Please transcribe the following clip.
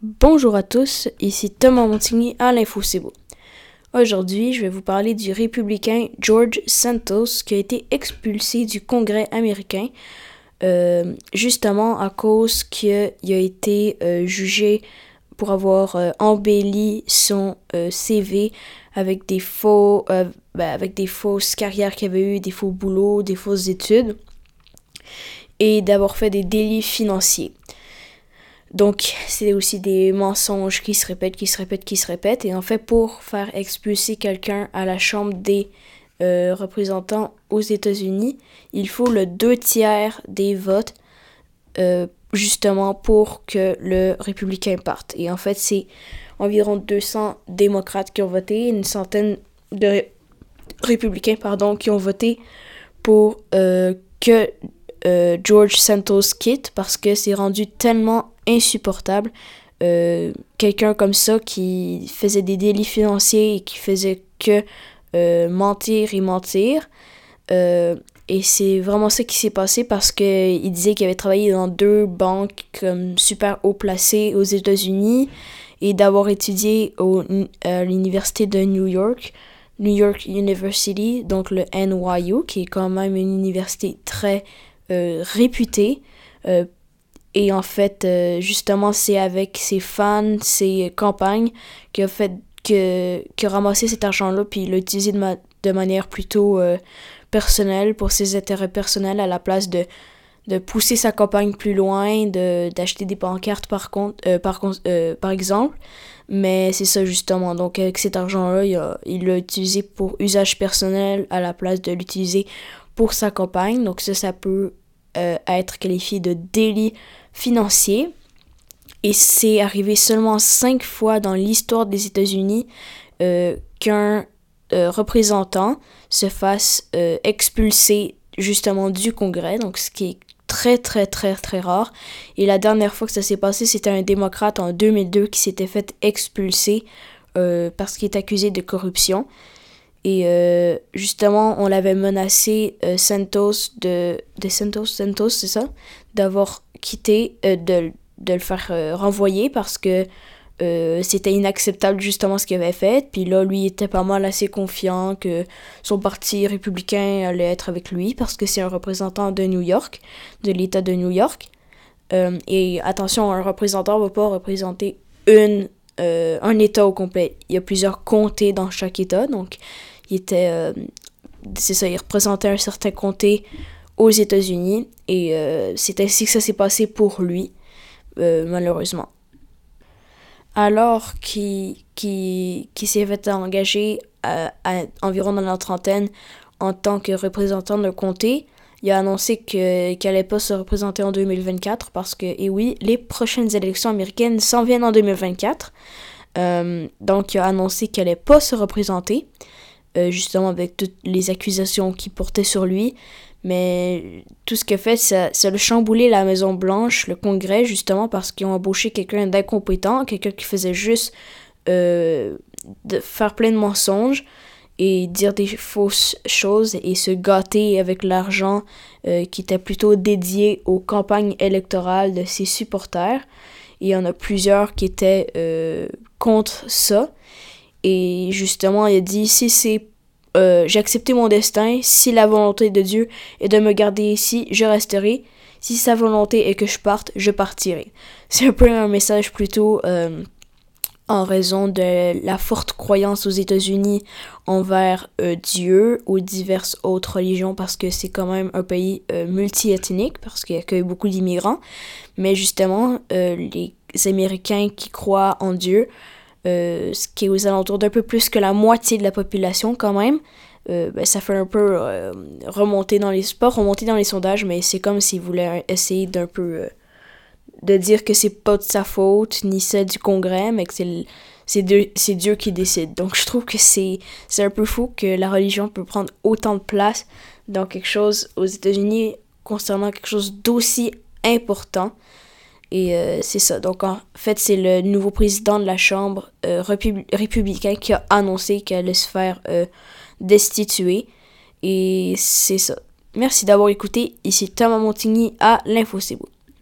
Bonjour à tous, ici Thomas Montigny à l'Infosebook. Aujourd'hui, je vais vous parler du républicain George Santos qui a été expulsé du Congrès américain justement à cause qu'il a été jugé pour avoir embelli son CV avec des fausses carrières qu'il avait eues, des faux boulots, des fausses études et d'avoir fait des délits financiers. Donc, c'est aussi des mensonges qui se répètent. Et en fait, pour faire expulser quelqu'un à la Chambre des représentants aux États-Unis, il faut le 2/3 des votes, justement pour que le républicain parte. Et en fait, c'est environ 200 démocrates qui ont voté, une centaine de républicains qui ont voté pour que George Santos quitte parce que c'est rendu tellement insupportable. Quelqu'un comme ça qui faisait des délits financiers et qui faisait que mentir. Et c'est vraiment ça qui s'est passé parce qu'il disait qu'il avait travaillé dans 2 banques comme super haut placées aux États-Unis et d'avoir étudié à l'université de New York University, donc le NYU, qui est quand même une université très réputée. Et en fait, justement, c'est avec ses fans, ses campagnes, qu'il a ramassé cet argent-là, puis il l'a utilisé de manière plutôt personnelle, pour ses intérêts personnels, à la place de pousser sa campagne plus loin, d'acheter des pancartes par exemple. Mais c'est ça justement, donc avec cet argent-là, il l'a utilisé pour usage personnel à la place de l'utiliser pour sa campagne. Donc ça peut être qualifié de délit financier. Et c'est arrivé seulement 5 fois dans l'histoire des États-Unis qu'un représentant se fasse expulser justement du Congrès, donc ce qui est très très très très rare. Et la dernière fois que ça s'est passé, c'était un démocrate en 2002 qui s'était fait expulser parce qu'il est accusé de corruption. Et justement, on l'avait menacé, Santos, c'est ça, d'avoir quitté, de le faire renvoyer parce que c'était inacceptable justement ce qu'il avait fait. Puis là, lui, il était pas mal assez confiant que son parti républicain allait être avec lui parce que c'est un représentant de New York, de l'État de New York. Et attention, un représentant ne va pas représenter un État au complet. Il y a plusieurs comtés dans chaque État, donc il représentait un certain comté aux États-Unis et c'est ainsi que ça s'est passé pour lui, malheureusement. Alors qu'il s'est fait engager à environ dans la trentaine en tant que représentant d'un comté, il a annoncé qu'il n'allait pas se représenter en 2024 parce que, et oui, les prochaines élections américaines s'en viennent en 2024. Donc, il a annoncé qu'il n'allait pas se représenter, justement avec toutes les accusations qu'il portait sur lui. Mais tout ce qu'il a fait, ça a chamboulé la Maison-Blanche, le Congrès, justement, parce qu'ils ont embauché quelqu'un d'incompétent, quelqu'un qui faisait juste de faire plein de mensonges et dire des fausses choses et se gâter avec l'argent qui était plutôt dédié aux campagnes électorales de ses supporters. Et il y en a plusieurs qui étaient contre ça. Et justement, il a dit, j'ai accepté mon destin, si la volonté de Dieu est de me garder ici, je resterai. Si sa volonté est que je parte, je partirai. C'est un peu un message plutôt en raison de la forte croyance aux États-Unis envers Dieu ou diverses autres religions, parce que c'est quand même un pays multiethnique, parce qu'il accueille beaucoup d'immigrants. Mais justement, les Américains qui croient en Dieu, ce qui est aux alentours d'un peu plus que la moitié de la population quand même, ça fait un peu remonter dans les sondages, mais c'est comme s'ils voulaient essayer d'un peu... de dire que c'est pas de sa faute, ni celle du Congrès, mais que c'est Dieu qui décide. Donc je trouve que c'est un peu fou que la religion peut prendre autant de place dans quelque chose aux États-Unis concernant quelque chose d'aussi important. Et c'est ça. Donc en fait, c'est le nouveau président de la Chambre républicain qui a annoncé qu'elle allait se faire destituer. Et c'est ça. Merci d'avoir écouté. Ici Thomas Montigny à l'Infosebook.